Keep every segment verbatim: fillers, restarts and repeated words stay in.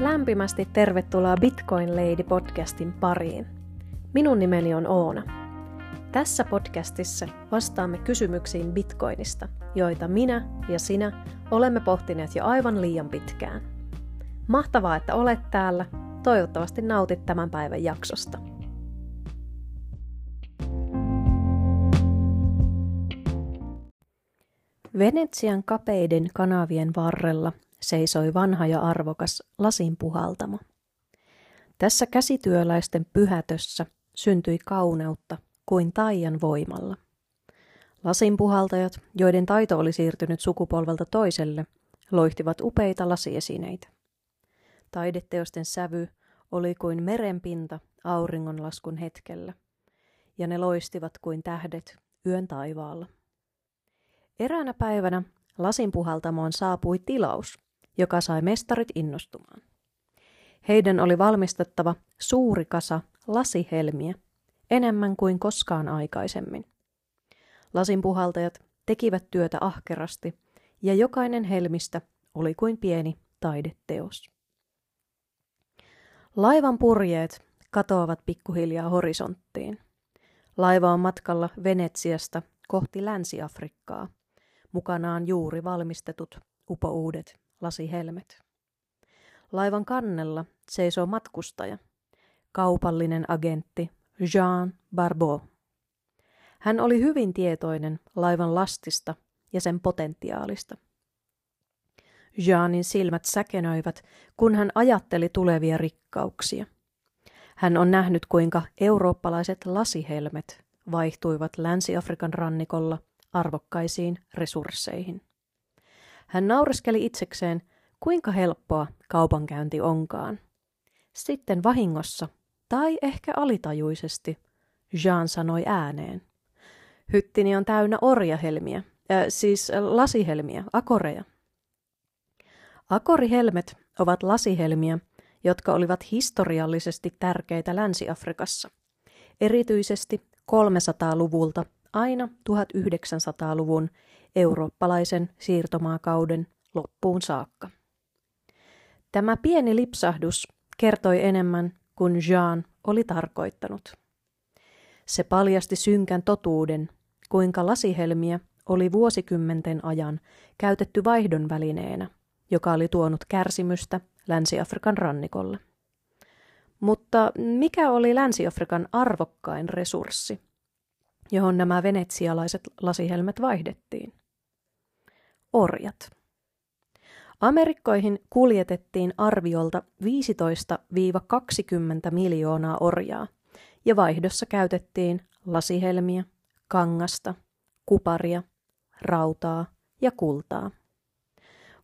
Lämpimästi tervetuloa Bitcoin Lady-podcastin pariin. Minun nimeni on Oona. Tässä podcastissa vastaamme kysymyksiin Bitcoinista, joita minä ja sinä olemme pohtineet jo aivan liian pitkään. Mahtavaa, että olet täällä. Toivottavasti nautit tämän päivän jaksosta. Venetsian kapeiden kanavien varrella seisoi vanha ja arvokas lasinpuhaltamo. Tässä käsityöläisten pyhätössä syntyi kauneutta kuin taian voimalla. Lasinpuhaltajat, joiden taito oli siirtynyt sukupolvelta toiselle, loihtivat upeita lasiesineitä. Taideteosten sävy oli kuin merenpinta auringonlaskun hetkellä, ja ne loistivat kuin tähdet yön taivaalla. Eräänä päivänä lasinpuhaltamoon saapui tilaus, joka sai mestarit innostumaan. Heidän oli valmistettava suuri kasa lasihelmiä, enemmän kuin koskaan aikaisemmin. Lasinpuhaltajat tekivät työtä ahkerasti, ja jokainen helmistä oli kuin pieni taideteos. Laivan purjeet katoavat pikkuhiljaa horisonttiin. Laiva on matkalla Venetsiasta kohti Länsi-Afrikkaa, mukanaan juuri valmistetut upouudet lasihelmet. Laivan kannella seisoo matkustaja, kaupallinen agentti Jean Barbeau. Hän oli hyvin tietoinen laivan lastista ja sen potentiaalista. Jeanin silmät säkenöivät, kun hän ajatteli tulevia rikkauksia. Hän on nähnyt, kuinka eurooppalaiset lasihelmet vaihtuivat Länsi-Afrikan rannikolla arvokkaisiin resursseihin. Hän naureskeli itsekseen, kuinka helppoa kaupankäynti onkaan. Sitten vahingossa, tai ehkä alitajuisesti, Jean sanoi ääneen. Hyttini on täynnä orjahelmiä, äh, siis lasihelmiä, akoreja. Akori-helmet ovat lasihelmiä, jotka olivat historiallisesti tärkeitä Länsi-Afrikassa, erityisesti kolmesataaluvulta aina tuhatyhdeksänsataaluvun eurooppalaisen siirtomaakauden loppuun saakka. Tämä pieni lipsahdus kertoi enemmän kuin Jean oli tarkoittanut. Se paljasti synkän totuuden, kuinka lasihelmiä oli vuosikymmenten ajan käytetty vaihdon välineenä, joka oli tuonut kärsimystä Länsi-Afrikan rannikolle. Mutta mikä oli Länsi-Afrikan arvokkain resurssi, johon nämä venetsialaiset lasihelmet vaihdettiin? Orjat. Amerikkoihin kuljetettiin arviolta viisitoista–kaksikymmentä miljoonaa orjaa, ja vaihdossa käytettiin lasihelmiä, kangasta, kuparia, rautaa ja kultaa.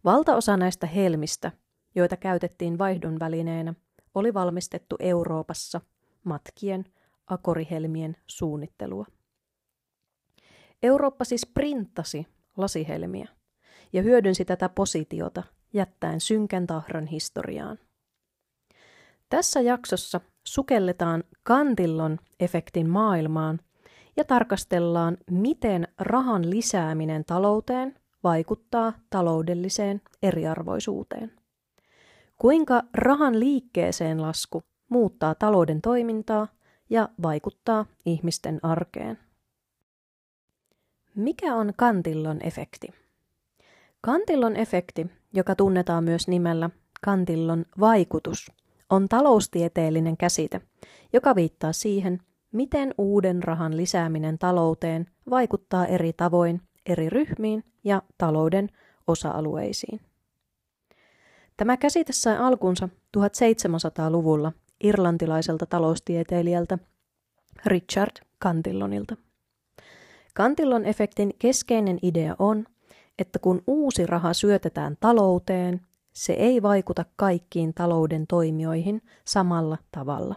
Valtaosa näistä helmistä, joita käytettiin vaihdon välineenä, oli valmistettu Euroopassa matkien akorihelmien suunnittelua. Eurooppa siis printtasi lasihelmiä ja hyödynsi tätä positiota jättäen synkän tahran historiaan. Tässä jaksossa sukelletaan Cantillon-efektin maailmaan ja tarkastellaan, miten rahan lisääminen talouteen vaikuttaa taloudelliseen eriarvoisuuteen. Kuinka rahan liikkeeseen lasku muuttaa talouden toimintaa ja vaikuttaa ihmisten arkeen. Mikä on Cantillon-efekti? Cantillon-efekti, joka tunnetaan myös nimellä Cantillon-vaikutus, on taloustieteellinen käsite, joka viittaa siihen, miten uuden rahan lisääminen talouteen vaikuttaa eri tavoin eri ryhmiin ja talouden osa-alueisiin. Tämä käsite sai alkunsa seitsemäntoistasataa-luvulla irlantilaiselta taloustieteilijältä Richard Cantillonilta. Cantillon-efektin keskeinen idea on, että kun uusi raha syötetään talouteen, se ei vaikuta kaikkiin talouden toimijoihin samalla tavalla.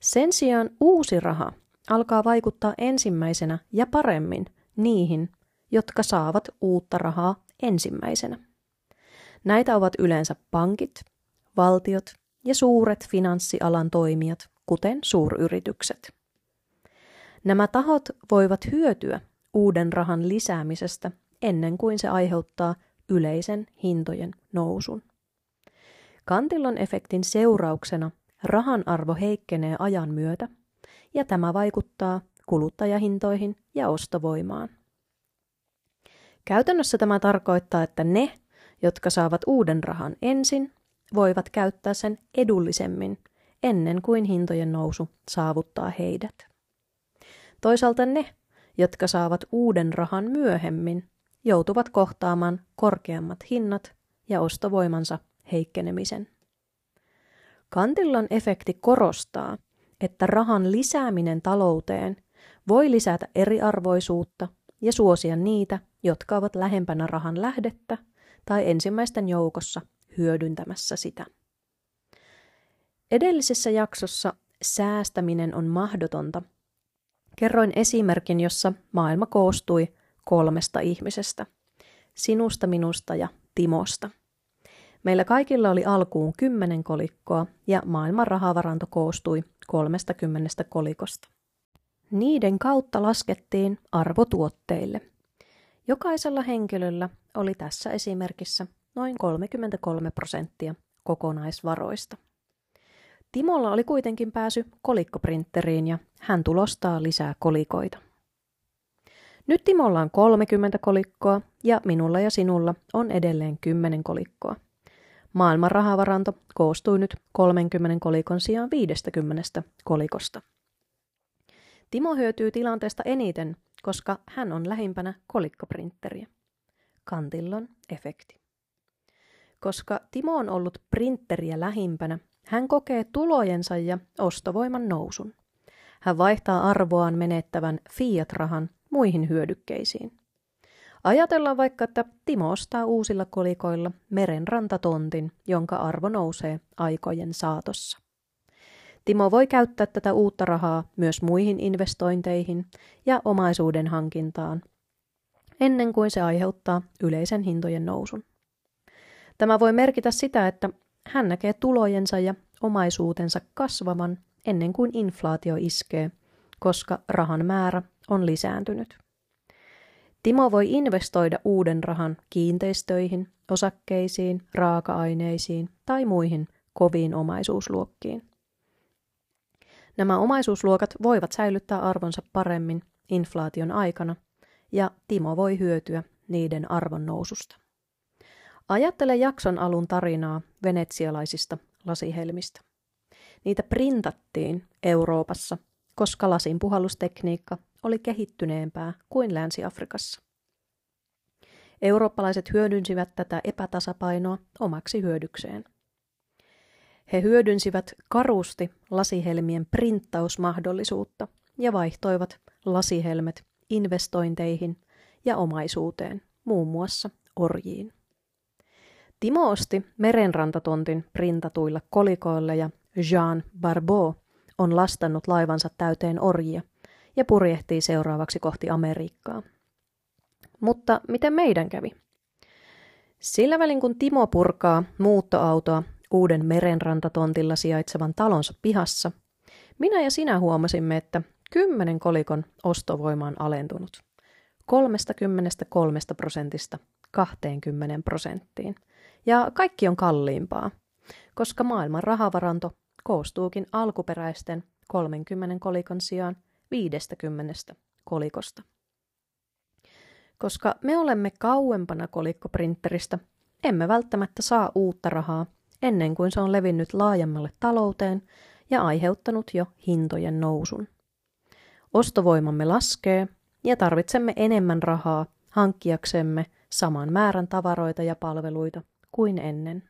Sen sijaan uusi raha alkaa vaikuttaa ensimmäisenä ja paremmin niihin, jotka saavat uutta rahaa ensimmäisenä. Näitä ovat yleensä pankit, valtiot ja suuret finanssialan toimijat, kuten suuryritykset. Nämä tahot voivat hyötyä uuden rahan lisäämisestä ennen kuin se aiheuttaa yleisen hintojen nousun. Cantillon-efektin seurauksena rahan arvo heikkenee ajan myötä, ja tämä vaikuttaa kuluttajahintoihin ja ostovoimaan. Käytännössä tämä tarkoittaa, että ne, jotka saavat uuden rahan ensin, voivat käyttää sen edullisemmin ennen kuin hintojen nousu saavuttaa heidät. Toisaalta ne, jotka saavat uuden rahan myöhemmin, joutuvat kohtaamaan korkeammat hinnat ja ostovoimansa heikkenemisen. Cantillon-efekti korostaa, että rahan lisääminen talouteen voi lisätä eriarvoisuutta ja suosia niitä, jotka ovat lähempänä rahan lähdettä tai ensimmäisten joukossa hyödyntämässä sitä. Edellisessä jaksossa säästäminen on mahdotonta. Kerroin esimerkin, jossa maailma koostui kolmesta ihmisestä. Sinusta, minusta ja Timosta. Meillä kaikilla oli alkuun kymmenen kolikkoa ja maailman rahavaranto koostui kolmestakymmenestä kolikosta. Niiden kautta laskettiin arvo tuotteille. Jokaisella henkilöllä oli tässä esimerkissä noin kolmekymmentäkolme prosenttia kokonaisvaroista. Timolla oli kuitenkin pääsy kolikkoprinteriin ja hän tulostaa lisää kolikoita. Nyt Timolla on kolmekymmentä kolikkoa ja minulla ja sinulla on edelleen kymmenen kolikkoa. Maailman rahavaranto koostuu nyt kolmenkymmenen kolikon sijaan viisikymmentä kolikosta. Timo hyötyy tilanteesta eniten, koska hän on lähimpänä kolikkoprinteriä. Cantillon-efekti. Koska Timo on ollut printeriä lähimpänä, hän kokee tulojensa ja ostovoiman nousun. Hän vaihtaa arvoaan menettävän fiat-rahan muihin hyödykkeisiin. Ajatellaan vaikka, että Timo ostaa uusilla kolikoilla merenrantatontin, jonka arvo nousee aikojen saatossa. Timo voi käyttää tätä uutta rahaa myös muihin investointeihin ja omaisuuden hankintaan, ennen kuin se aiheuttaa yleisen hintojen nousun. Tämä voi merkitä sitä, että hän näkee tulojensa ja omaisuutensa kasvavan ennen kuin inflaatio iskee, koska rahan määrä on lisääntynyt. Timo voi investoida uuden rahan kiinteistöihin, osakkeisiin, raaka-aineisiin tai muihin koviin omaisuusluokkiin. Nämä omaisuusluokat voivat säilyttää arvonsa paremmin inflaation aikana, ja Timo voi hyötyä niiden arvon noususta. Ajattele jakson alun tarinaa venetsialaisista lasihelmistä. Niitä printattiin Euroopassa, koska lasinpuhallustekniikka oli kehittyneempää kuin Länsi-Afrikassa. Eurooppalaiset hyödynsivät tätä epätasapainoa omaksi hyödykseen. He hyödynsivät karusti lasihelmien printtausmahdollisuutta ja vaihtoivat lasihelmet investointeihin ja omaisuuteen, muun muassa orjiin. Timo osti merenrantatontin printatuilla kolikoilla ja Jean Barbeau on lastannut laivansa täyteen orjia ja purjehtii seuraavaksi kohti Amerikkaa. Mutta miten meidän kävi? Sillä välin kun Timo purkaa muuttoautoa uuden merenrantatontilla sijaitsevan talonsa pihassa, minä ja sinä huomasimme, että kymmenen kolikon ostovoima on alentunut kolmestakymmenestäkolmesta prosentista kahteenkymmeneen prosenttiin. Ja kaikki on kalliimpaa, koska maailman rahavaranto koostuukin alkuperäisten kolmenkymmenen kolikon sijaan viisikymmentä kolikosta. Koska me olemme kauempana kolikkoprinteristä, emme välttämättä saa uutta rahaa ennen kuin se on levinnyt laajemmalle talouteen ja aiheuttanut jo hintojen nousun. Ostovoimamme laskee ja tarvitsemme enemmän rahaa hankkiaksemme saman määrän tavaroita ja palveluita kuin ennen.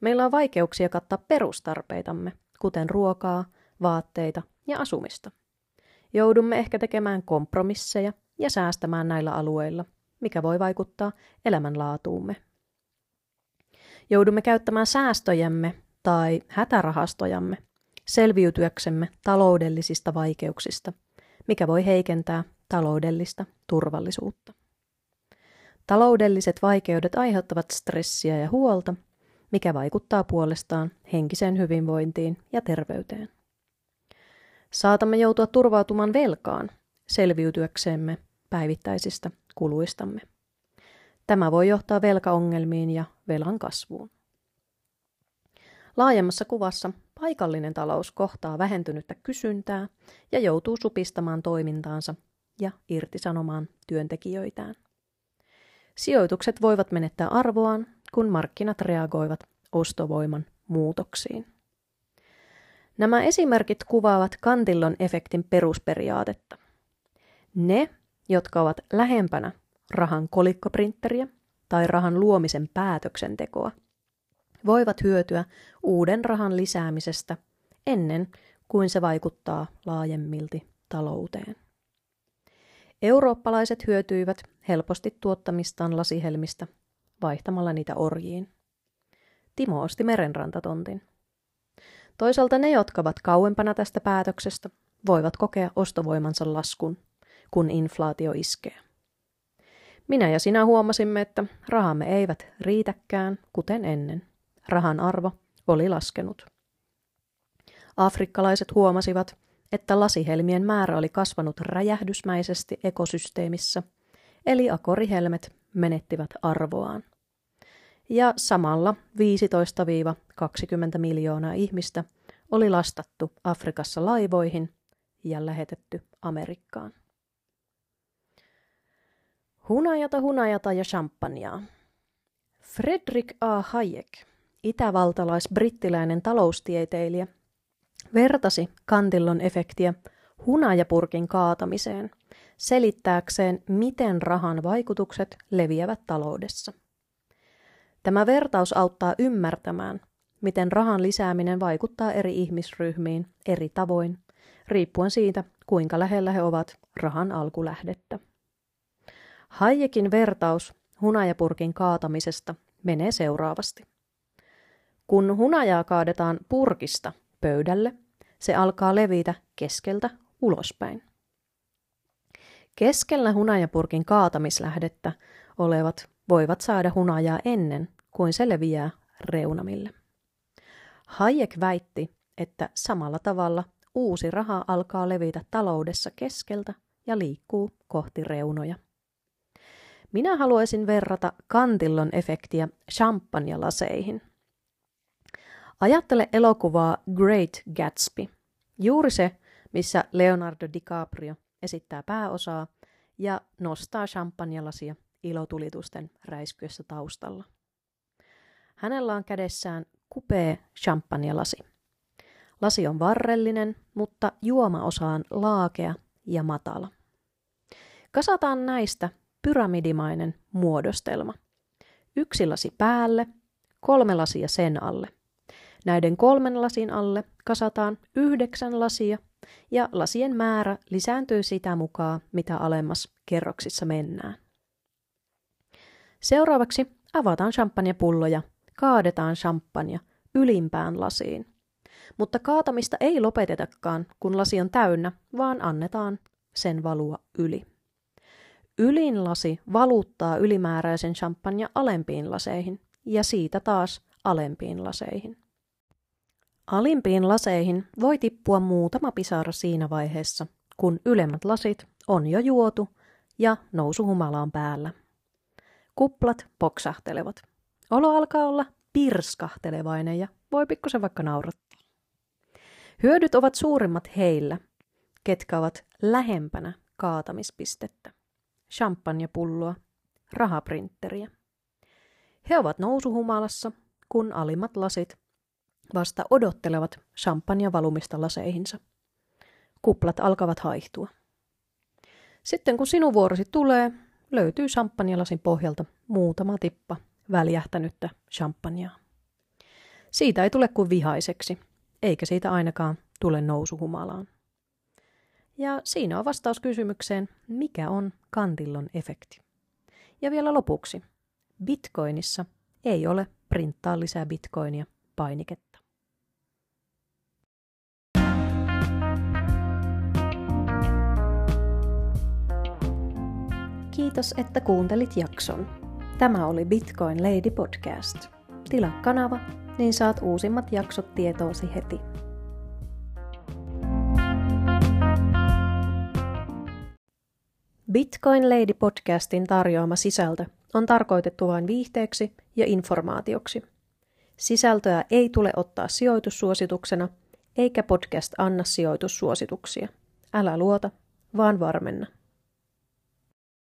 Meillä on vaikeuksia kattaa perustarpeitamme, kuten ruokaa, vaatteita ja asumista. Joudumme ehkä tekemään kompromisseja ja säästämään näillä alueilla, mikä voi vaikuttaa elämänlaatuumme. Joudumme käyttämään säästöjämme tai hätärahastojamme selviytyäksemme taloudellisista vaikeuksista, mikä voi heikentää taloudellista turvallisuutta. Taloudelliset vaikeudet aiheuttavat stressiä ja huolta, mikä vaikuttaa puolestaan henkiseen hyvinvointiin ja terveyteen. Saatamme joutua turvautumaan velkaan selviytyäksemme päivittäisistä kuluistamme. Tämä voi johtaa velkaongelmiin ja velan kasvuun. Laajemmassa kuvassa paikallinen talous kohtaa vähentynyttä kysyntää ja joutuu supistamaan toimintaansa ja irtisanomaan työntekijöitään. Sijoitukset voivat menettää arvoaan, kun markkinat reagoivat ostovoiman muutoksiin. Nämä esimerkit kuvaavat Cantillon-efektin perusperiaatetta. Ne, jotka ovat lähempänä rahan kolikkoprinteriä tai rahan luomisen päätöksentekoa, voivat hyötyä uuden rahan lisäämisestä ennen kuin se vaikuttaa laajemmilti talouteen. Eurooppalaiset hyötyivät helposti tuottamistaan lasihelmistä vaihtamalla niitä orjiin. Timo osti merenrantatontin. Toisaalta ne, jotka ovat kauempana tästä päätöksestä, voivat kokea ostovoimansa laskun, kun inflaatio iskee. Minä ja sinä huomasimme, että rahamme eivät riitäkään, kuten ennen. Rahan arvo oli laskenut. Afrikkalaiset huomasivat, että lasihelmien määrä oli kasvanut räjähdysmäisesti ekosysteemissä, eli akori-helmet menettivät arvoaan. Ja samalla viisitoista kaksikymmentä miljoonaa ihmistä oli lastattu Afrikassa laivoihin ja lähetetty Amerikkaan. Hunajata, hunajata ja champanjaa. Fredrik A. Hayek, itävaltalais-brittiläinen taloustieteilijä, vertasi Cantillon-efektiä hunajapurkin kaatamiseen selittääkseen, miten rahan vaikutukset leviävät taloudessa. Tämä vertaus auttaa ymmärtämään, miten rahan lisääminen vaikuttaa eri ihmisryhmiin eri tavoin, riippuen siitä, kuinka lähellä he ovat rahan alkulähdettä. Hayekin vertaus hunajapurkin kaatamisesta menee seuraavasti. Kun hunajaa kaadetaan purkista pöydälle, se alkaa levitä keskeltä ulospäin. Keskellä hunajapurkin kaatamislähdettä olevat voivat saada hunajaa ennen kuin se leviää reunamille. Hayek väitti, että samalla tavalla uusi raha alkaa levitä taloudessa keskeltä ja liikkuu kohti reunoja. Minä haluaisin verrata Cantillon-efektiä champagnelaseihin. Ajattele elokuvaa Great Gatsby, juuri se, missä Leonardo DiCaprio esittää pääosaa ja nostaa champagnelasia ilotulitusten räiskyessä taustalla. Hänellä on kädessään kupea champagnelasi. Lasi on varrellinen, mutta juomaosa on laakea ja matala. Kasataan näistä pyramidimainen muodostelma. Yksi lasi päälle, kolme lasia sen alle. Näiden kolmen lasin alle kasataan yhdeksän lasia, ja lasien määrä lisääntyy sitä mukaan, mitä alemmas kerroksissa mennään. Seuraavaksi avataan champagnepulloja, kaadetaan champagne ylimpään lasiin. Mutta kaatamista ei lopetetakaan, kun lasi on täynnä, vaan annetaan sen valua yli. Ylin lasi valuttaa ylimääräisen champagne alempiin laseihin ja siitä taas alempiin laseihin. Alimpiin laseihin voi tippua muutama pisara siinä vaiheessa, kun ylemmät lasit on jo juotu ja nousuhumala on päällä. Kuplat poksahtelevat. Olo alkaa olla pirskahtelevainen ja voi pikkusen vaikka naurattaa. Hyödyt ovat suurimmat heillä, ketkä ovat lähempänä kaatamispistettä, champagnepulloa, rahaprinteriä. He ovat nousuhumalassa, kun alimmat lasit vasta odottelevat champagnen valumista laseihinsa. Kuplat alkavat haihtua. Sitten kun sinun vuorosi tulee, löytyy champagnelasin pohjalta muutama tippa väljähtänyttä champagnea. Siitä ei tule kuin vihaiseksi, eikä siitä ainakaan tule nousuhumalaan. Ja siinä on vastaus kysymykseen, mikä on Cantillon-efekti. Ja vielä lopuksi, bitcoinissa ei ole printtaa lisää bitcoinia painiketta. Kiitos, että kuuntelit jakson. Tämä oli Bitcoin Lady podcast. Tilaa kanava, niin saat uusimmat jaksot tietoosi heti. Bitcoin Lady podcastin tarjoama sisältö on tarkoitettu vain viihteeksi ja informaatioksi. Sisältöä ei tule ottaa sijoitussuosituksena, eikä podcast anna sijoitussuosituksia. Älä luota, vaan varmenna.